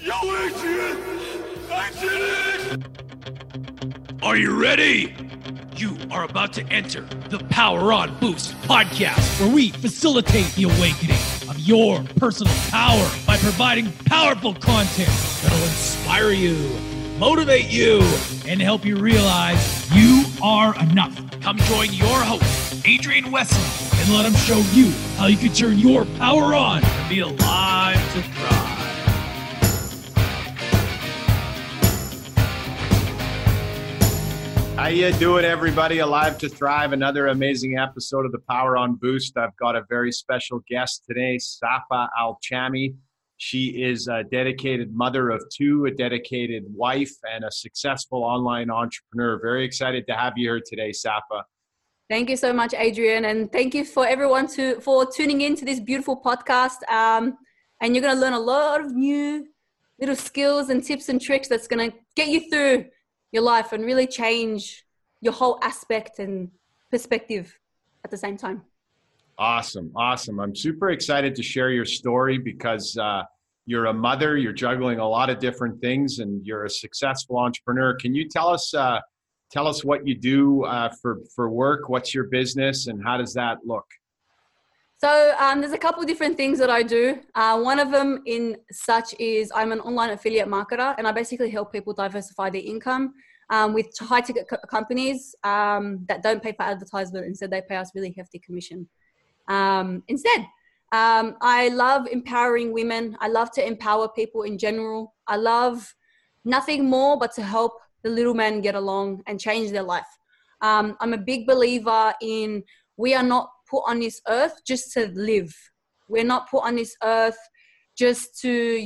Yo, Adrian! I did it! Are you ready? You are about to enter the Power On Boost podcast, where we facilitate the awakening of your personal power by providing powerful content that'll inspire you, motivate you, and help you realize you are enough. Come join your host, Adrian Wesley, and let him show you how you can turn your power on and be alive to thrive. How you doing, everybody? Alive to Thrive, another amazing episode of the Power On Boost. I've got a very special guest today, Safa Al Chami. She is a dedicated mother of two, a dedicated wife, and a successful online entrepreneur. Very excited to have you here today, Safa. Thank you so much, Adrian, and thank you for everyone for tuning in to this beautiful podcast. And you're going to learn a lot of new little skills and tips and tricks that's going to get you through your life and really change your whole aspect and perspective at the same time. Awesome. I'm super excited to share your story because you're a mother, you're juggling a lot of different things, and you're a successful entrepreneur. Can you tell us what you do for work? What's your business and how does that look? So there's a couple of different things that I do. One of them in such is I'm an online affiliate marketer, and I basically help people diversify their income with high ticket companies that don't pay for advertisement. Instead, they pay us really hefty commission. I love empowering women. I love to empower people in general. I love nothing more but to help the little men get along and change their life. I'm a big believer in we are not put on this earth just to live. We're not put on this earth just to,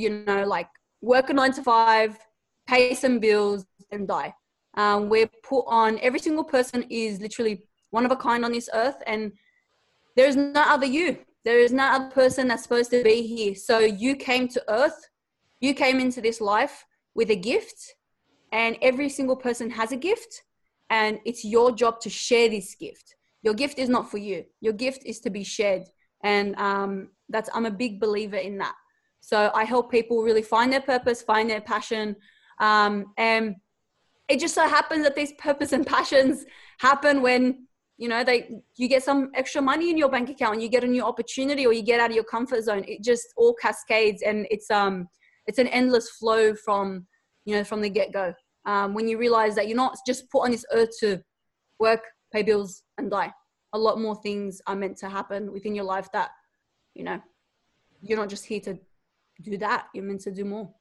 work a 9-to-5, pay some bills and die. We're put on, every single person is literally one of a kind on this earth, and there is no other you. There is no other person that's supposed to be here. So you came to earth, you came into this life with a gift, and every single person has a gift, and it's your job to share this gift. Your gift is not for you. Your gift is to be shared. And I'm a big believer in that. So I help people really find their purpose, find their passion. And it just so happens that these purpose and passions happen when, you get some extra money in your bank account and you get a new opportunity or you get out of your comfort zone. It just all cascades, and it's an endless flow from the get-go. When you realize that you're not just put on this earth to work, pay bills and die. A lot more things are meant to happen within your life that, you're not just here to do that. You're meant to do more.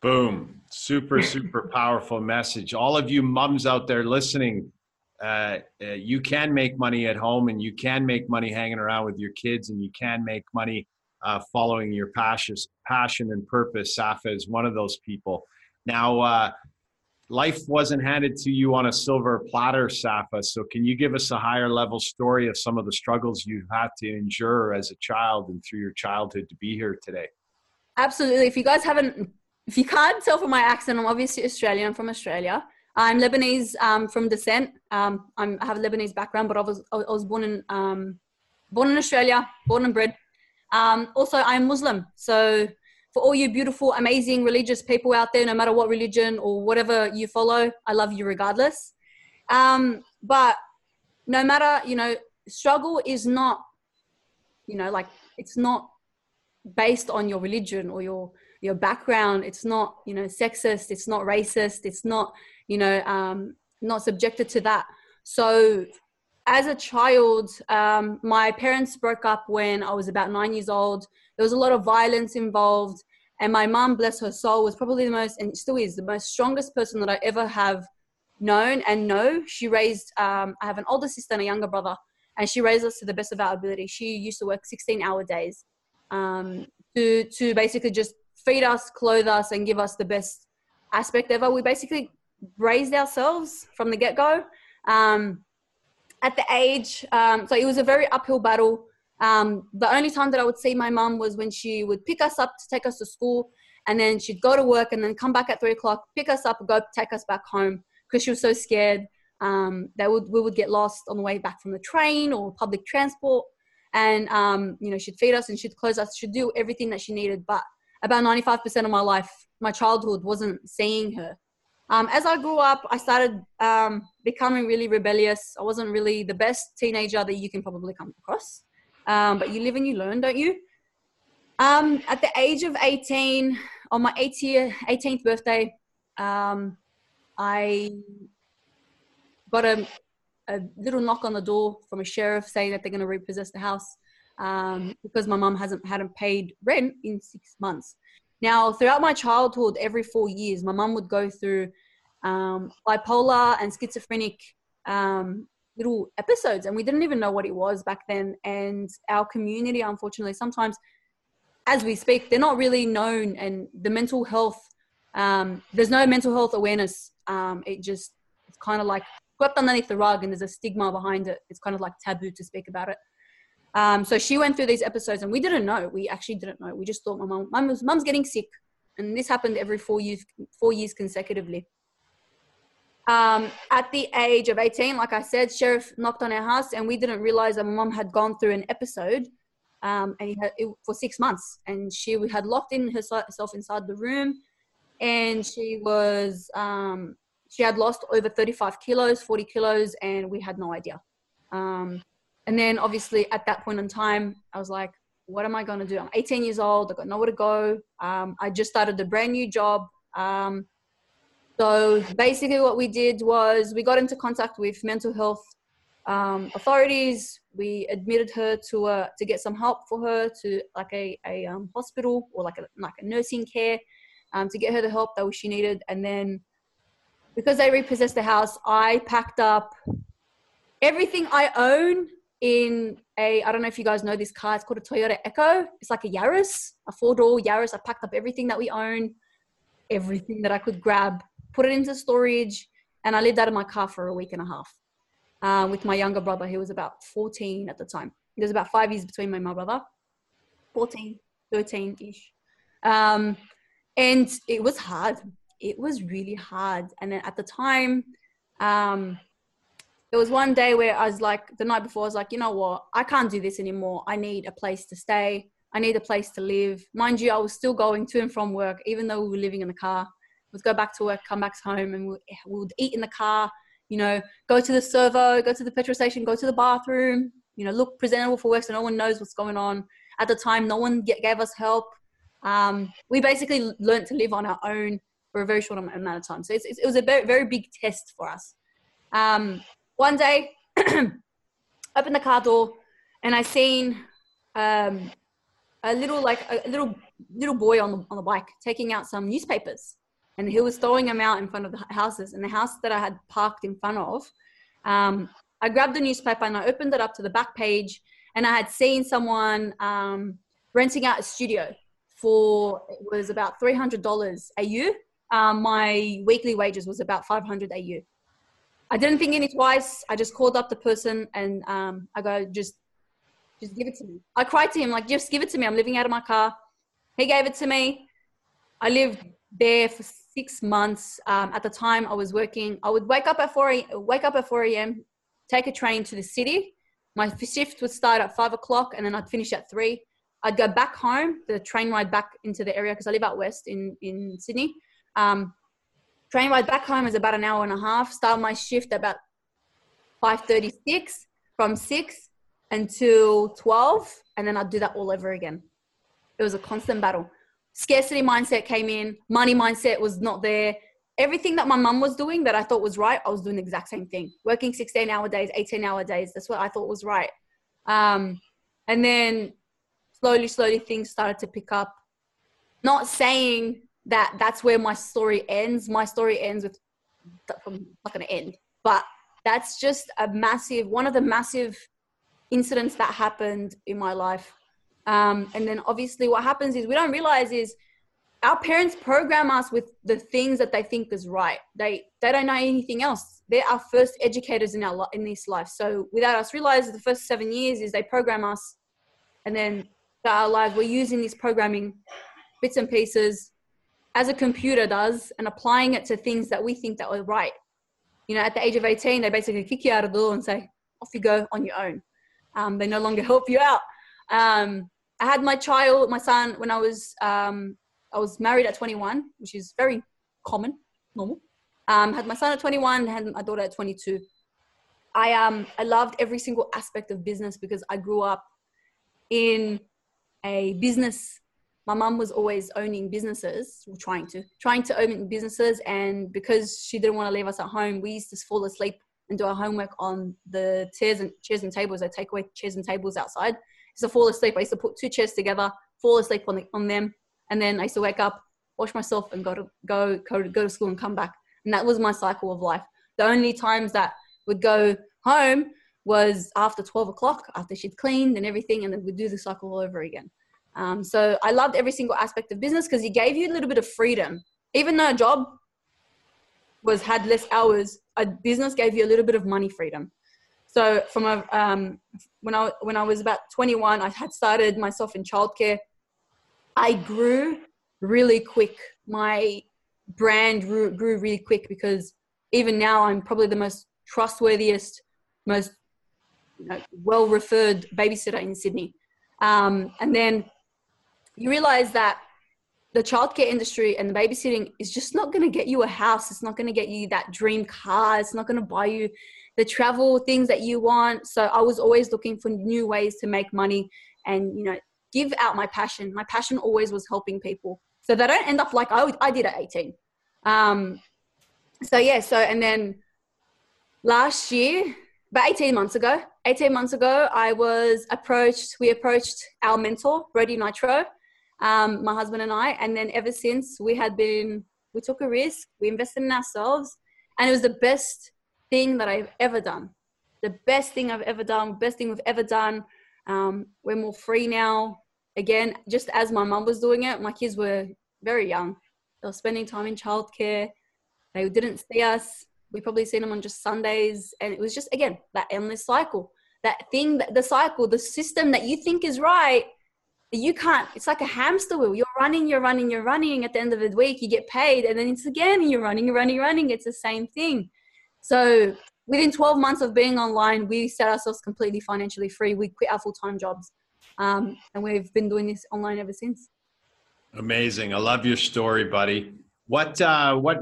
Boom. Super, super powerful message. All of you mums out there listening, you can make money at home, and you can make money hanging around with your kids, and you can make money following your passion and purpose. Safa is one of those people. Now, life wasn't handed to you on a silver platter, Safa. So can you give us a higher level story of some of the struggles you had to endure as a child and through your childhood to be here today? Absolutely. If you can't tell from my accent, I'm obviously Australian. I'm from Australia. I'm Lebanese from descent. I have a Lebanese background, but I was born in Australia, born and bred. Also, I'm Muslim. So for all you beautiful, amazing, religious people out there, no matter what religion or whatever you follow, I love you regardless. But no matter, struggle is not, it's not based on your religion or your background. It's not, sexist. It's not racist. It's not, not subjected to that. So as a child, my parents broke up when I was about 9 years old. There was a lot of violence involved, and my mom, bless her soul, was probably the most, and still is, the most strongest person that I ever have known and know. She raised, I have an older sister and a younger brother, and she raised us to the best of our ability. She used to work 16-hour days to basically just feed us, clothe us, and give us the best aspect ever. We basically raised ourselves from the get-go. At the age, so it was a very uphill battle. The only time that I would see my mum was when she would pick us up to take us to school, and then she'd go to work and then come back at 3:00, pick us up, go take us back home, because she was so scared we would get lost on the way back from the train or public transport. And she'd feed us and she'd clothe us, she'd do everything that she needed. But about 95% of my life, my childhood, wasn't seeing her. As I grew up, I started becoming really rebellious. I wasn't really the best teenager that you can probably come across. But you live and you learn, don't you? At the age of 18, on my 18th birthday, I got a little knock on the door from a sheriff saying that they're going to repossess the house because my mum hadn't paid rent in 6 months. Now, throughout my childhood, every 4 years, my mum would go through bipolar and schizophrenic little episodes, and we didn't even know what it was back then. And our community, unfortunately, sometimes, as we speak, they're not really known, and the mental health, there's no mental health awareness. It's kind of like swept underneath the rug, and there's a stigma behind it. It's kind of like taboo to speak about it. So she went through these episodes, and we didn't know. We actually didn't know. We just thought my mum's getting sick, and this happened every 4 years consecutively. At the age of 18, like I said, sheriff knocked on our house, and we didn't realize that my mum had gone through an episode, for 6 months, and she had locked in herself inside the room, and she was she had lost over 35 kilos, 40 kilos, and we had no idea. And then obviously at that point in time, I was like, what am I going to do? I'm 18 years old. I've got nowhere to go. I just started a brand new job. So basically what we did was we got into contact with mental health authorities. We admitted her to get some help for her, to like a hospital or like a nursing care, to get her the help that she needed. And then because they repossessed the house, I packed up everything I own in I don't know if you guys know this car, it's called a Toyota Echo. It's like a Yaris, a four-door Yaris. I packed up everything that we own, everything that I could grab, put it into storage, and I lived out of my car for a week and a half with my younger brother. He was about 14 at the time. There's about 5 years between me and my brother, 14, 13-ish. And it was hard. It was really hard. And then at the time, there was one day where I was like, the night before, I was like, you know what? I can't do this anymore. I need a place to stay. I need a place to live. Mind you, I was still going to and from work, even though we were living in the car. We'd go back to work, come back home, and we would eat in the car, you know, go to the servo, go to the petrol station, go to the bathroom, you know, look presentable for work so no one knows what's going on. At the time, no one gave us help. We basically learned to live on our own for a very short amount of time. So it was a very, very big test for us. One day, opened the car door, and I seen a little boy on the bike taking out some newspapers, and he was throwing them out in front of the houses. And the house that I had parked in front of, I grabbed the newspaper and I opened it up to the back page, and I had seen someone renting out a studio for it was about $300 AU. My weekly wages was about 500 AU. I didn't think any twice. I just called up the person and I go, just give it to me. I cried to him, like, just give it to me. I'm living out of my car. He gave it to me. I lived there for 6 months. At the time I was working. I would wake up at 4 a.m., take a train to the city. My shift would start at 5 o'clock and then I'd finish at 3. I'd go back home, the train ride back into the area because I live out west in Sydney. Train ride back home is about an hour and a half. Start my shift about 5:36, from 6 until 12. And then I'd do that all over again. It was a constant battle. Scarcity mindset came in. Money mindset was not there. Everything that my mum was doing that I thought was right, I was doing the exact same thing. Working 16-hour days, 18-hour days. That's what I thought was right. And then slowly things started to pick up. Not saying that's where my story ends. My story ends with, I'm not going to end, but that's just one of the massive incidents that happened in my life. And then obviously what happens is we don't realize is our parents program us with the things that they think is right. They don't know anything else. They're our first educators in this life. So without us realizing, the first 7 years is they program us, and then our lives, we're using this programming bits and pieces as a computer does and applying it to things that we think that were right. You know, at the age of 18, they basically kick you out of the door and say, off you go on your own. They no longer help you out. I had my son when I was I was married at 21, which is very common, normal. Had my son at 21, had my daughter at 22. I loved every single aspect of business because I grew up in a business. My mum was always owning businesses, or trying to own businesses. And because she didn't want to leave us at home, we used to fall asleep and do our homework on the chairs and tables. I take away chairs and tables outside. So fall asleep. I used to put two chairs together, fall asleep on them. And then I used to wake up, wash myself and go to school and come back. And that was my cycle of life. The only times that would go home was after 12 o'clock, after she'd cleaned and everything, and then we'd do the cycle all over again. So I loved every single aspect of business because it gave you a little bit of freedom. Even though a job had less hours, a business gave you a little bit of money freedom. So from when I was about 21, I had started myself in childcare. I grew really quick. My brand grew really quick because even now I'm probably the most trustworthiest, most well-referred babysitter in Sydney. And then you realize that the childcare industry and the babysitting is just not going to get you a house. It's not going to get you that dream car. It's not going to buy you the travel things that you want. So I was always looking for new ways to make money and, give out my passion. My passion always was helping people. So they don't end up like I did at 18. And then last year, about 18 months ago, we approached our mentor, Brody Nitro, my husband and I. And then ever since we took a risk, we invested in ourselves, and it was the best thing that I've ever done. The best thing I've ever done, best thing we've ever done. We're more free now. Again, just as my mum was doing it, my kids were very young. They were spending time in childcare. They didn't see us. We probably seen them on just Sundays. And it was just, again, that endless cycle. That thing, the cycle, the system that you think is right, you can't. It's like a hamster wheel. You're running. At the end of the week, you get paid. And then it's again, you're running. It's the same thing. So within 12 months of being online, we set ourselves completely financially free. We quit our full-time jobs. And we've been doing this online ever since. Amazing. I love your story, buddy. What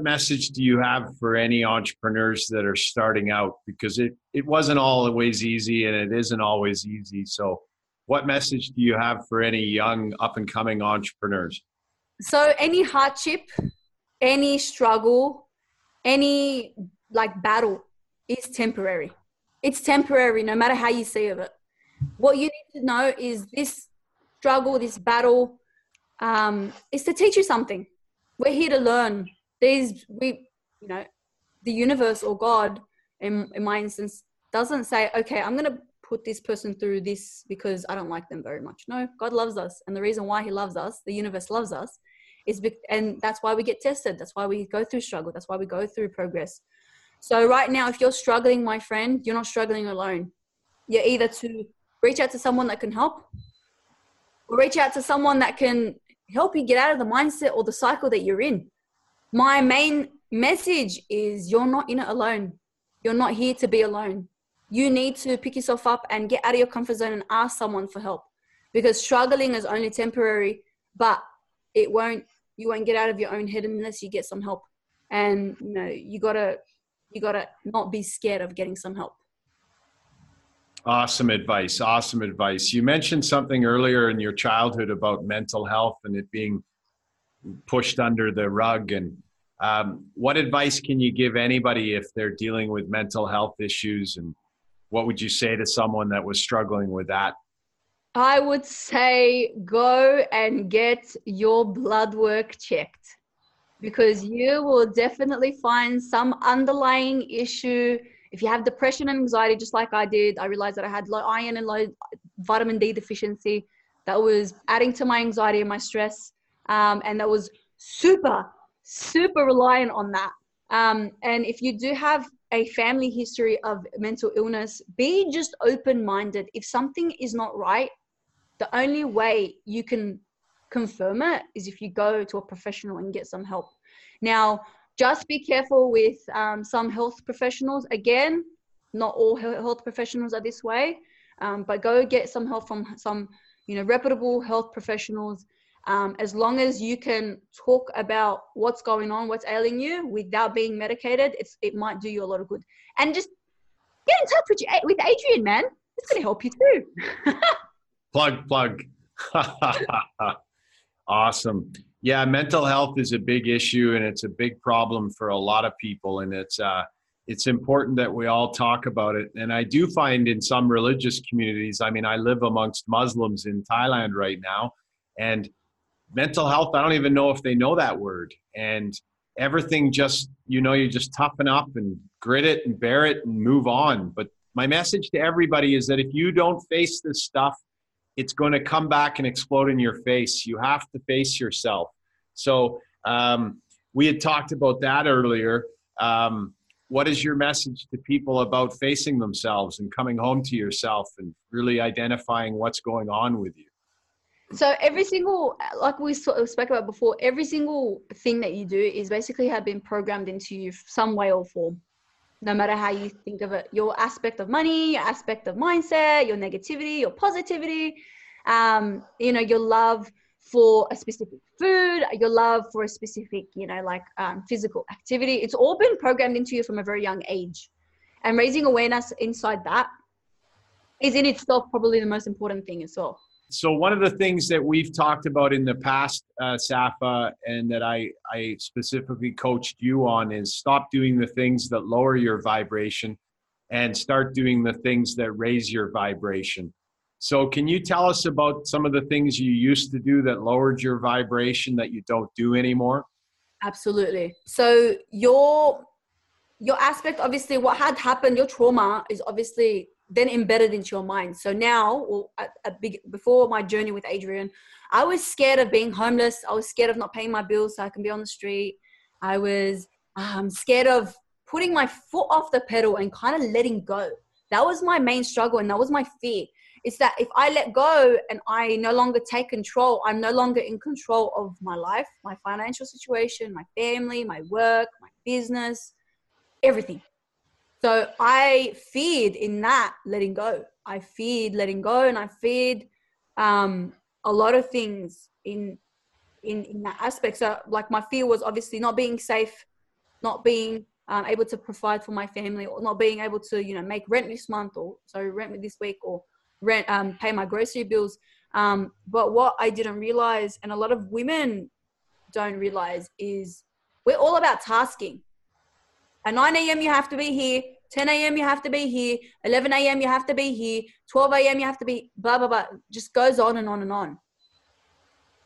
message do you have for any entrepreneurs that are starting out? Because it wasn't always easy and it isn't always easy. So what message do you have for any young up and coming entrepreneurs? So any hardship, any struggle, any battle is temporary. It's temporary, no matter how you see of it. What you need to know is this struggle, this battle, is to teach you something. We're here to learn. The universe or God, in my instance, doesn't say, okay, I'm going to put this person through this because I don't like them very much. No, God loves us. And the reason why he loves us, the universe loves us, and that's why we get tested. That's why we go through struggle. That's why we go through progress. So right now, if you're struggling, my friend, you're not struggling alone. You're either to reach out to someone that can help or reach out to someone that can help you get out of the mindset or the cycle that you're in. My main message is you're not in it alone. You're not here to be alone. You need to pick yourself up and get out of your comfort zone and ask someone for help, because struggling is only temporary, but you won't get out of your own head unless you get some help. And you gotta not be scared of getting some help. Awesome advice. Awesome advice. You mentioned something earlier in your childhood about mental health and it being pushed under the rug. And what advice can you give anybody if they're dealing with mental health issues? And what would you say to someone that was struggling with that? I would say go and get your blood work checked, because you will definitely find some underlying issue. If you have depression and anxiety, just like I did, I realized that I had low iron and low vitamin D deficiency. That was adding to my anxiety and my stress. And that was super, super reliant on that. And if you do have a family history of mental illness, be just open-minded. If something is not right, the only way you can confirm it is if you go to a professional and get some help. Now, just be careful with some health professionals. Again, not all health professionals are this way, but go get some help from some reputable health professionals. As long as you can talk about what's going on, what's ailing you without being medicated, it might do you a lot of good. And just get in touch with Adrian, man. It's going to help you too. Plug. Awesome. Yeah, mental health is a big issue, and it's a big problem for a lot of people. And it's important that we all talk about it. And I do find in some religious communities, I mean, I live amongst Muslims in Thailand right now, and mental health, I don't even know if they know that word. And everything just, you just toughen up and grit it and bear it and move on. But my message to everybody is that if you don't face this stuff, it's going to come back and explode in your face. You have to face yourself. So we had talked about that earlier. What is your message to people about facing themselves and coming home to yourself and really identifying what's going on with you? So every single, like we spoke about before, every single thing that you do is basically have been programmed into you some way or form. No matter how you think of it, your aspect of money, your aspect of mindset, your negativity, your positivity, your love for a specific food, your love for a specific, physical activity. It's all been programmed into you from a very young age. And raising awareness inside that is in itself probably the most important thing as well. So one of the things that we've talked about in the past, Safa, and that I specifically coached you on is stop doing the things that lower your vibration and start doing the things that raise your vibration. So can you tell us about some of the things you used to do that lowered your vibration that you don't do anymore? Absolutely. So your aspect, obviously, what had happened, your trauma is obviously then embedded into your mind. So now, before my journey with Adrian, I was scared of being homeless. I was scared of not paying my bills so I can be on the street. I was scared of putting my foot off the pedal and kind of letting go. That was my main struggle, and that was my fear. It's that if I let go and I no longer take control, I'm no longer in control of my life, my financial situation, my family, my work, my business, everything. So I feared in that letting go. I feared letting go, and I feared a lot of things in that aspect. So like my fear was obviously not being safe, not being able to provide for my family, or not being able to, make rent this month, or rent this week, or rent pay my grocery bills. But what I didn't realize, and a lot of women don't realize, is we're all about tasking. At 9 a.m. you have to be here, 10 a.m. you have to be here, 11 a.m. you have to be here, 12 a.m. you have to be blah, blah, blah. Just goes on and on and on.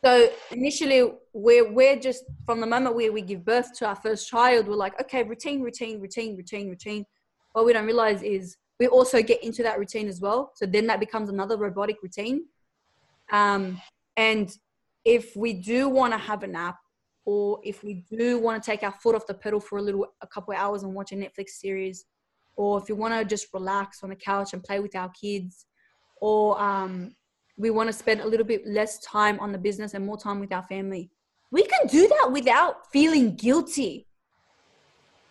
So initially we're just, from the moment where we give birth to our first child, we're like, okay, routine. What we don't realize is we also get into that routine as well. So then that becomes another robotic routine. And if we do want to have a nap, or if we do want to take our foot off the pedal for a couple of hours and watch a Netflix series, or if we want to just relax on the couch and play with our kids, or we want to spend a little bit less time on the business and more time with our family, we can do that without feeling guilty.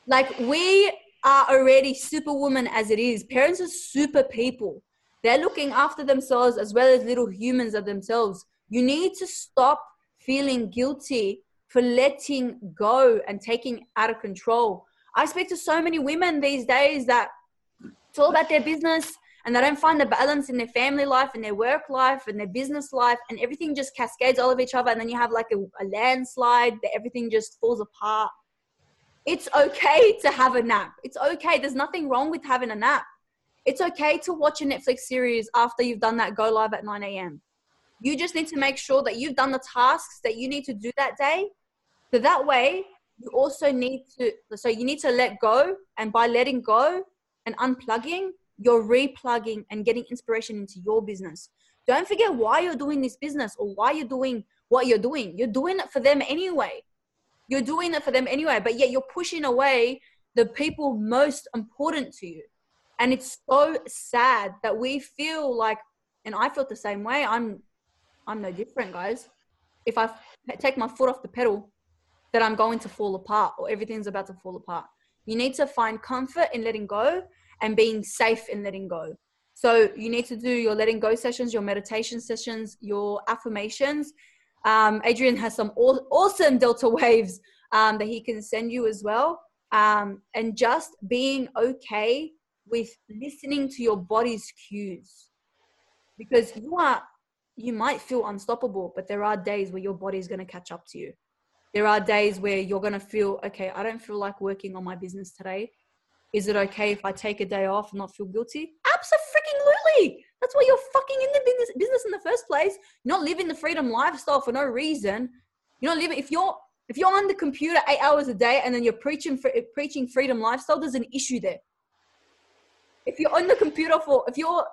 Like, we are already superwoman as it is. Parents are super people. They're looking after themselves as well as little humans of themselves. You need to stop feeling guilty for letting go and taking out of control. I speak to so many women these days that it's all about their business, and they don't find the balance in their family life and their work life and their business life, and everything just cascades all of each other. And then you have like a landslide that everything just falls apart. It's okay to have a nap. It's okay. There's nothing wrong with having a nap. It's okay to watch a Netflix series after you've done that go live at 9 a.m. You just need to make sure that you've done the tasks that you need to do that day. So that way, you need to let go, and by letting go and unplugging, you're replugging and getting inspiration into your business. Don't forget why you're doing this business, or why you're doing what you're doing. You're doing it for them anyway. But yet you're pushing away the people most important to you. And it's so sad that we feel like, and I felt the same way. I'm no different, guys. If I take my foot off the pedal, that I'm going to fall apart, or everything's about to fall apart. You need to find comfort in letting go and being safe in letting go. So you need to do your letting go sessions, your meditation sessions, your affirmations. Adrian has some awesome delta waves that he can send you as well. And just being okay with listening to your body's cues, because you might feel unstoppable, but there are days where your body is going to catch up to you. There are days where you're going to feel, okay, I don't feel like working on my business today. Is it okay if I take a day off and not feel guilty? Absolutely. That's why you're fucking in the business in the first place. You're not living the freedom lifestyle for no reason. You're not living, if you're on the computer 8 hours a day and then you're preaching freedom lifestyle, there's an issue there. If you're on the computer if you're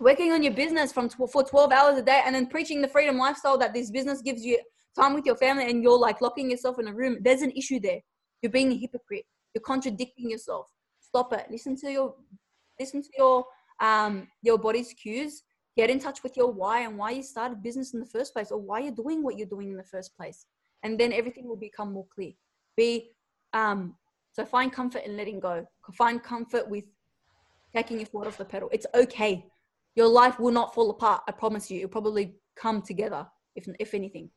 working on your business for 12 hours a day and then preaching the freedom lifestyle that this business gives you time with your family, and you're like locking yourself in a room, there's an issue there. You're being a hypocrite. You're contradicting yourself. Stop it. Listen to your your body's cues. Get in touch with your why and why you started business in the first place, or why you're doing what you're doing in the first place. And then everything will become more clear. So find comfort in letting go. Find comfort with taking your foot off the pedal. It's okay. Your life will not fall apart. I promise you, it'll probably come together, if anything.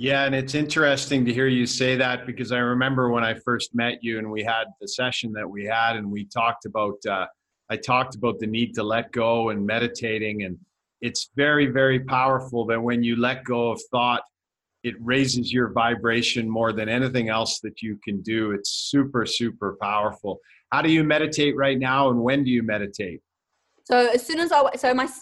Yeah. And it's interesting to hear you say that, because I remember when I first met you and we had the session that we had, and we talked about, I talked about the need to let go and meditating. And it's very, very powerful that when you let go of thought, it raises your vibration more than anything else that you can do. It's super, super powerful. How do you meditate right now? And when do you meditate? So as soon as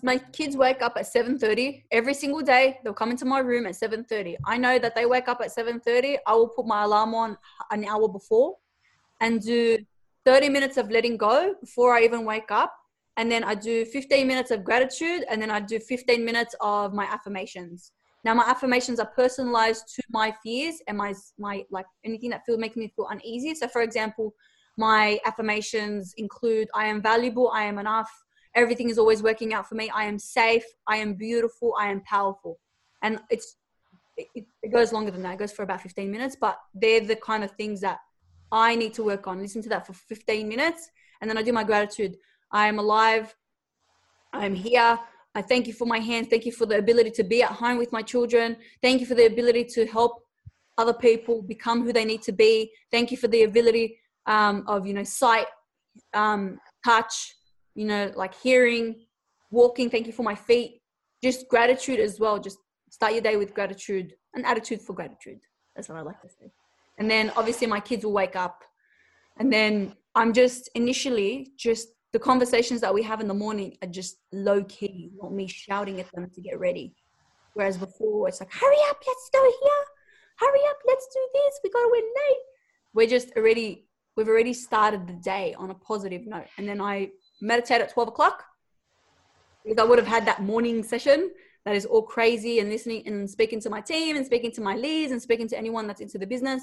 my kids wake up at 7:30 every single day, they'll come into my room at 7:30. I know that they wake up at 7:30. I will put my alarm on an hour before and do 30 minutes of letting go before I even wake up. And then I do 15 minutes of gratitude. And then I do 15 minutes of my affirmations. Now my affirmations are personalized to my fears and my like anything that makes me feel uneasy. So for example, my affirmations include, I am valuable, I am enough. Everything is always working out for me. I am safe. I am beautiful. I am powerful. And it goes longer than that. It goes for about 15 minutes, but they're the kind of things that I need to work on. Listen to that for 15 minutes. And then I do my gratitude. I am alive. I'm here. I thank you for my hands. Thank you for the ability to be at home with my children. Thank you for the ability to help other people become who they need to be. Thank you for the ability of, sight, touch, like hearing, walking. Thank you for my feet. Just gratitude as well. Just start your day with gratitude, an attitude for gratitude. That's what I like to say. And then obviously my kids will wake up, and then I'm just the conversations that we have in the morning are just low key, not me shouting at them to get ready. Whereas before it's like, hurry up, let's go here. Hurry up, let's do this. We gotta win late. We've already started the day on a positive note. And then I meditate at 12 o'clock. If I would have had that morning session that is all crazy and listening and speaking to my team and speaking to my leads and speaking to anyone that's into the business.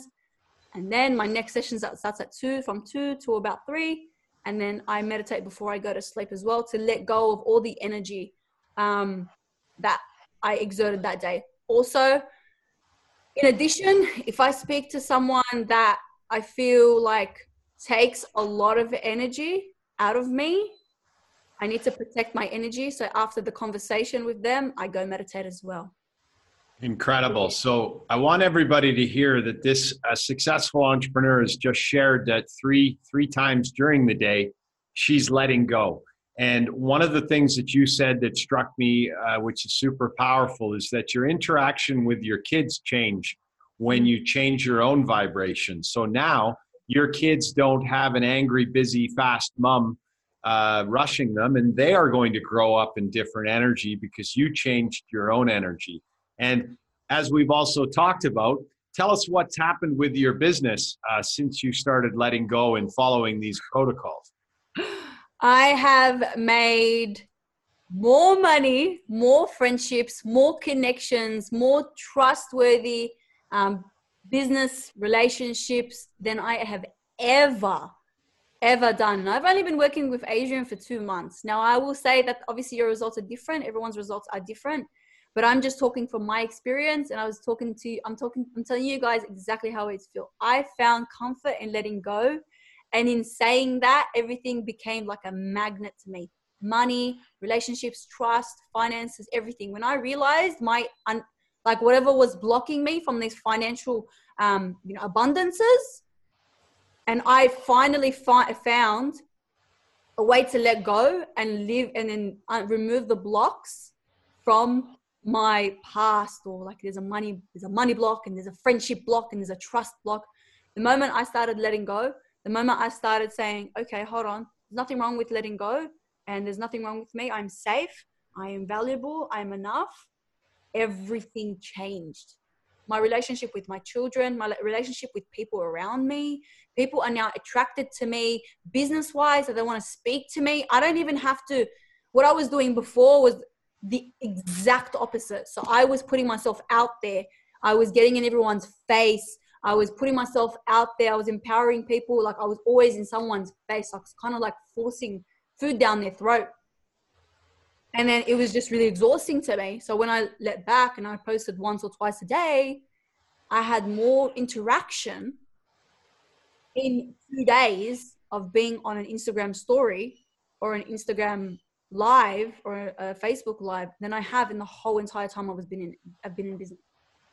And then my next session starts at 2, from 2 to about 3. And then I meditate before I go to sleep as well, to let go of all the energy that I exerted that day. Also, in addition, if I speak to someone that I feel like takes a lot of energy out of me, I need to protect my energy. So after the conversation with them, I go meditate as well. Incredible. So I want everybody to hear that this successful entrepreneur has just shared that three times during the day, she's letting go. And one of the things that you said that struck me, which is super powerful, is that your interaction with your kids change when you change your own vibration. So now your kids don't have an angry, busy, fast mom rushing them, and they are going to grow up in different energy because you changed your own energy. And as we've also talked about, tell us what's happened with your business since you started letting go and following these protocols. I have made more money, more friendships, more connections, more trustworthy business relationships than I have ever done. And I've only been working with Adrian for 2 months. Now, I will say that obviously your results are different. Everyone's results are different, but I'm just talking from my experience. And I'm telling you guys exactly how it feels. I found comfort in letting go. And in saying that, everything became like a magnet to me: money, relationships, trust, finances, everything. When I realized Like whatever was blocking me from these financial abundances. And I finally found a way to let go and live, and then remove the blocks from my past. Or like there's a money block, and there's a friendship block, and there's a trust block. The moment I started letting go, the moment I started saying, okay, hold on, there's nothing wrong with letting go, and there's nothing wrong with me. I'm safe. I am valuable. I'm enough. Everything changed. My relationship with my children, my relationship with people around me. People are now attracted to me business-wise, so they want to speak to me. I don't even have to. What I was doing before was the exact opposite. So I was putting myself out there. I was getting in everyone's face. I was putting myself out there. I was empowering people. Like I was always in someone's face. I was kind of like forcing food down their throat. And then it was just really exhausting to me. So when I let back and I posted once or twice a day, I had more interaction in 2 days of being on an Instagram story or an Instagram live or a Facebook live than I have in the whole entire time I've been in business.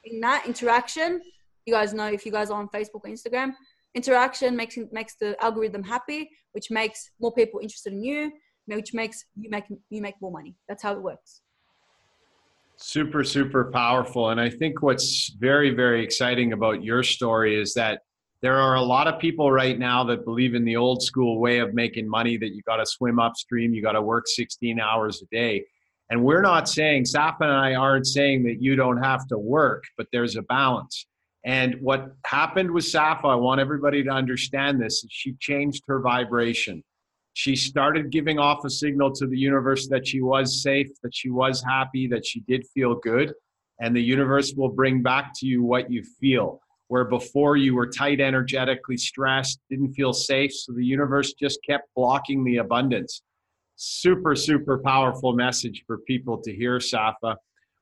In that interaction, you guys know, if you guys are on Facebook or Instagram, interaction makes the algorithm happy, which makes more people interested in you, which makes you make more money. That's how it works. Super, super powerful. And I think what's very, very exciting about your story is that there are a lot of people right now that believe in the old school way of making money, that you got to swim upstream, you got to work 16 hours a day. And we're not saying, Safa and I aren't saying that you don't have to work, but there's a balance. And what happened with Safa, I want everybody to understand this, is she changed her vibration. She started giving off a signal to the universe that she was safe, that she was happy, that she did feel good. And the universe will bring back to you what you feel. Where before you were tight, energetically stressed, didn't feel safe. So the universe just kept blocking the abundance. Super, super powerful message for people to hear, Safa.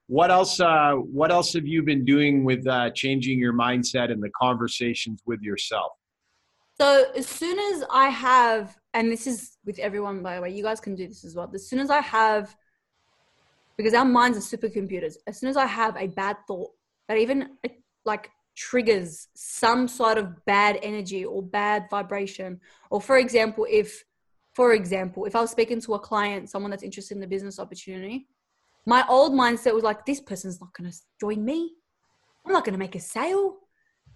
What else have you been doing with changing your mindset and the conversations with yourself? So as soon as I have, and this is with everyone, by the way, you guys can do this as well. As soon as I have, because our minds are supercomputers, as soon as I have a bad thought, that even like triggers some sort of bad energy or bad vibration, or for example, if I was speaking to a client, someone that's interested in the business opportunity, my old mindset was like, this person's not going to join me. I'm not going to make a sale.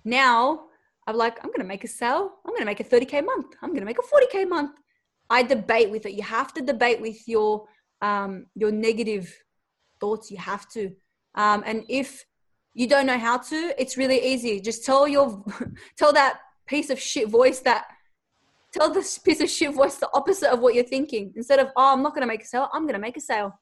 Now, I'm like, I'm going to make a sale. I'm going to make a 30K month. I'm going to make a 40K month. I debate with it. You have to debate with your negative thoughts. You have to. And if you don't know how to, it's really easy. Just tell that piece of shit voice the opposite of what you're thinking. Instead of, oh, I'm not going to make a sale. I'm going to make a sale.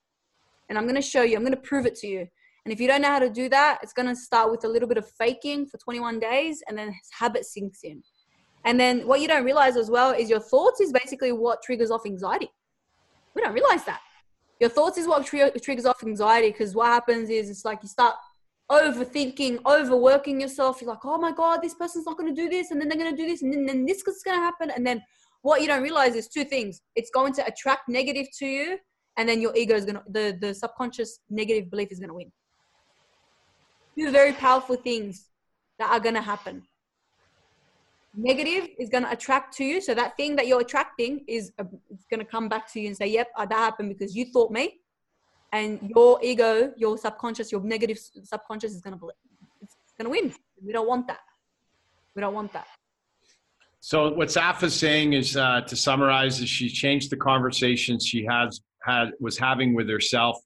And I'm going to show you. I'm going to prove it to you. And if you don't know how to do that, it's going to start with a little bit of faking for 21 days, and then habit sinks in. And then what you don't realize as well is your thoughts is basically what triggers off anxiety. We don't realize that. Your thoughts is what triggers off anxiety, because what happens is it's like you start overthinking, overworking yourself. You're like, oh my God, this person's not going to do this, and then they're going to do this, and then this is going to happen. And then what you don't realize is two things. It's going to attract negative to you, and then your ego is going to, the subconscious negative belief is going to win. Two very powerful things that are going to happen. Negative is going to attract to you. So that thing that you're attracting is going to come back to you and say, yep, that happened because you thought me. And your ego, your subconscious, your negative subconscious is going to win. We don't want that. We don't want that. So what Safa's saying is, to summarize, is she changed the conversation she was having with herself.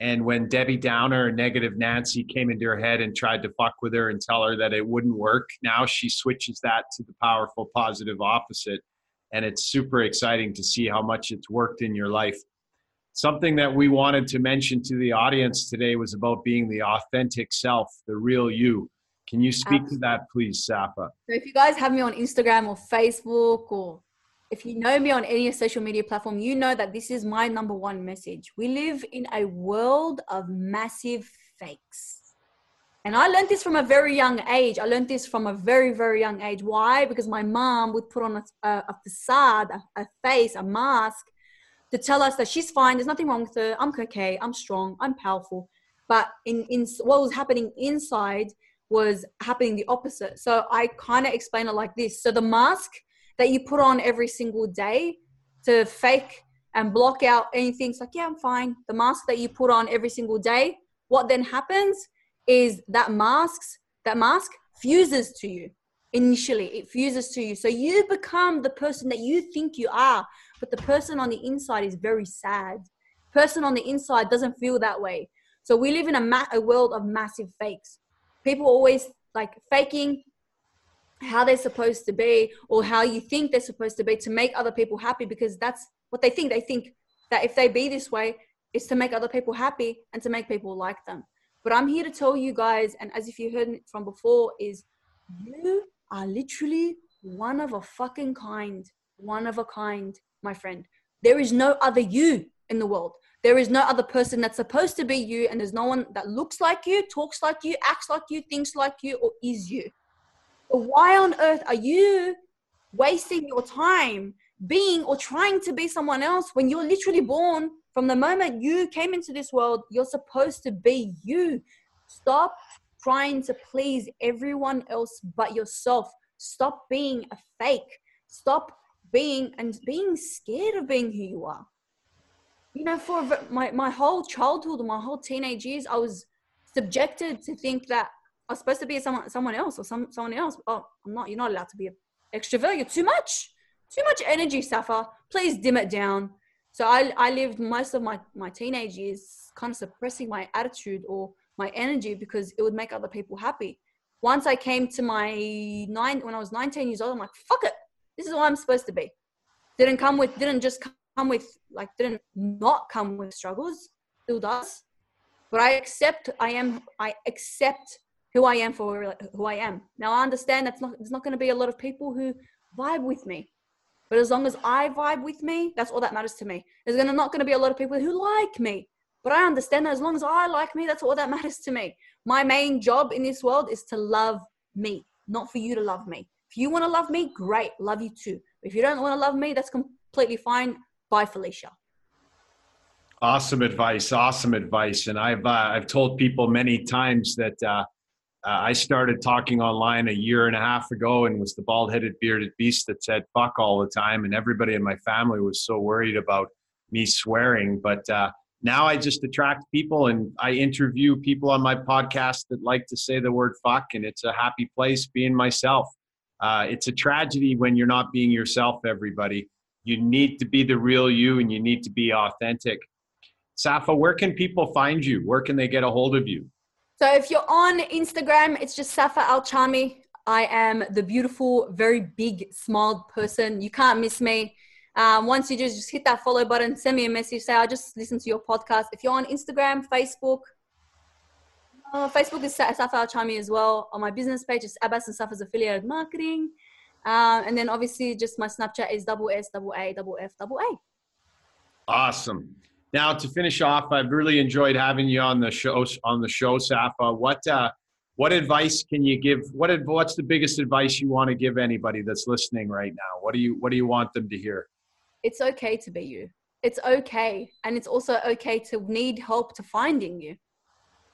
And when Debbie Downer and Negative Nancy came into her head and tried to fuck with her and tell her that it wouldn't work, now she switches that to the powerful, positive opposite. And it's super exciting to see how much it's worked in your life. Something that we wanted to mention to the audience today was about being the authentic self, the real you. Can you speak to that, please, Safa? So if you guys have me on Instagram or Facebook, or if you know me on any social media platform, you know that this is my number one message. We live in a world of massive fakes. And I learned this from a very young age. I learned this from a very, very young age. Why? Because my mom would put on a facade, a face, a mask to tell us that she's fine. There's nothing wrong with her. I'm okay. I'm strong. I'm powerful. But in what was happening inside was happening the opposite. So I kind of explain it like this. So the mask that you put on every single day to fake and block out anything, it's like, yeah, I'm fine. The mask that you put on every single day, what then happens is that mask fuses to you. Initially, it fuses to you. So you become the person that you think you are, but the person on the inside is very sad. Person on the inside doesn't feel that way. So we live in a world of massive fakes. People always like faking how they're supposed to be or how you think they're supposed to be to make other people happy, because that's what they think. They think that if they be this way, it's to make other people happy and to make people like them. But I'm here to tell you guys, and as if you heard it from before, is you are literally one of a kind, my friend. There is no other you in the world. There is no other person that's supposed to be you, and there's no one that looks like you, talks like you, acts like you, thinks like you, or is you. But why on earth are you wasting your time being or trying to be someone else when you're literally born? From the moment you came into this world, you're supposed to be you. Stop trying to please everyone else but yourself. Stop being a fake. Stop being scared of being who you are. You know, for my whole childhood, my whole teenage years, I was subjected to think that I was supposed to be someone else or someone else. Oh, I'm not. You're not allowed to be an extrovert. You're too much energy, Safa. Please dim it down. So I lived most of my teenage years kind of suppressing my attitude or my energy because it would make other people happy. Once I came to when I was 19 years old, I'm like, fuck it. This is what I'm supposed to be. Didn't not come with struggles, still does. But I accept who I am for who I am. Now I understand there's not going to be a lot of people who vibe with me. But as long as I vibe with me, that's all that matters to me. There's not going to be a lot of people who like me. But I understand that as long as I like me, that's all that matters to me. My main job in this world is to love me, not for you to love me. If you want to love me, great, love you too. If you don't want to love me, that's completely fine. Bye, Felicia. Awesome advice. And I've told people many times that I started talking online a year and a half ago and was the bald-headed bearded beast that said fuck all the time. And everybody in my family was so worried about me swearing. But now I just attract people, and I interview people on my podcast that like to say the word fuck. And it's a happy place being myself. It's a tragedy when you're not being yourself, everybody. You need to be the real you, and you need to be authentic. Safa, where can people find you? Where can they get a hold of you? So if you're on Instagram, it's just Safa Al Chami. I am the beautiful, very big, smiled person. You can't miss me. Once you just hit that follow button, send me a message, say, I just listened to your podcast. If you're on Instagram, Facebook is Safa Al Chami as well. On my business page, it's Abbas and Safa's Affiliated Marketing. And then obviously just my Snapchat is @SAAFFA. Awesome. Now, to finish off, I've really enjoyed having you on the show, Safa. What advice can you give? What's the biggest advice you want to give anybody that's listening right now? What do you want them to hear? It's okay to be you. It's okay, and it's also okay to need help to finding you.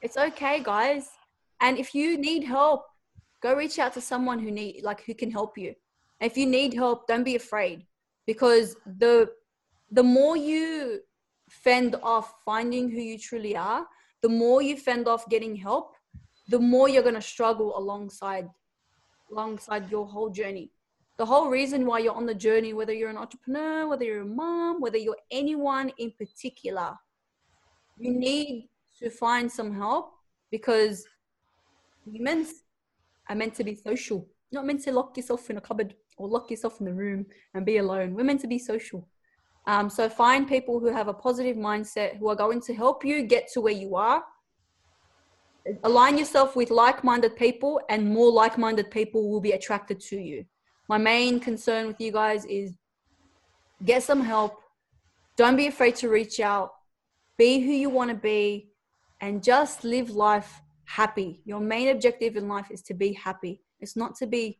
It's okay, guys. And if you need help, go reach out to someone who can help you. And if you need help, don't be afraid, because the more you fend off finding who you truly are, the more you fend off getting help, the more you're going to struggle alongside your whole journey. The whole reason why you're on the journey, whether you're an entrepreneur, whether you're a mom, whether you're anyone in particular, you need to find some help, because humans are meant to be social. You're not meant to lock yourself in a cupboard or lock yourself in the room and be alone. We're meant to be social. So find people who have a positive mindset, who are going to help you get to where you are. Align yourself with like-minded people, and more like-minded people will be attracted to you. My main concern with you guys is get some help. Don't be afraid to reach out. Be who you want to be, and just live life happy. Your main objective in life is to be happy. It's not to be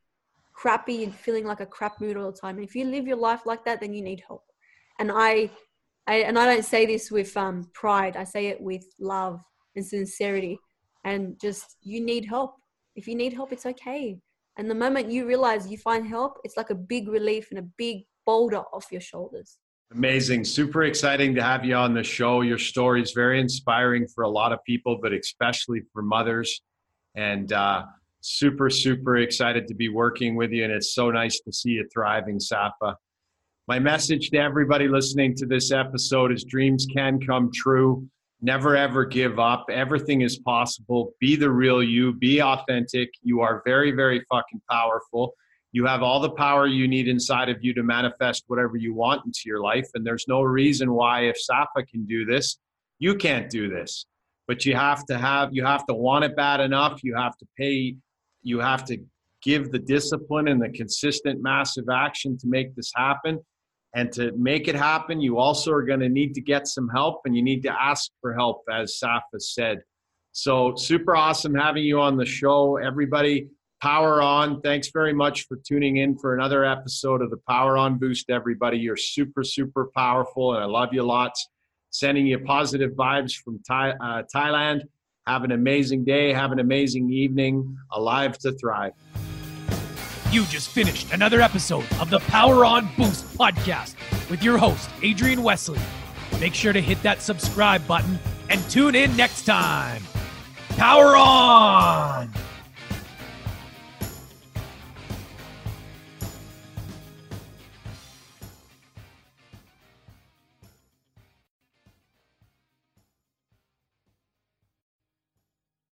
crappy and feeling like a crap mood all the time. And if you live your life like that, then you need help. And I don't say this with pride. I say it with love. and sincerity, and just you need help. If you need help, it's okay. And the moment you realize you find help, it's like a big relief and a big boulder off your shoulders. Amazing. Super exciting to have you on the show. Your story is very inspiring for a lot of people, but especially for mothers. And super, super excited to be working with you. And it's so nice to see you thriving, Safa. My message to everybody listening to this episode is dreams can come true. Never, ever give up. Everything is possible. Be the real you. Be authentic. You are very, very fucking powerful. You have all the power you need inside of you to manifest whatever you want into your life. And there's no reason why, if Safa can do this, you can't do this. But you have to want it bad enough. You have to pay, you have to give the discipline and the consistent massive action to make this happen. And to make it happen, you also are going to need to get some help, and you need to ask for help, as Safa said. So super awesome having you on the show. Everybody, power on. Thanks very much for tuning in for another episode of the Power On Boost, everybody. You're super, super powerful, and I love you lots. Sending you positive vibes from Thailand. Have an amazing day. Have an amazing evening. Alive to thrive. You just finished another episode of the Power On Boost podcast with your host, Adrian Wesley. Make sure to hit that subscribe button and tune in next time. Power on!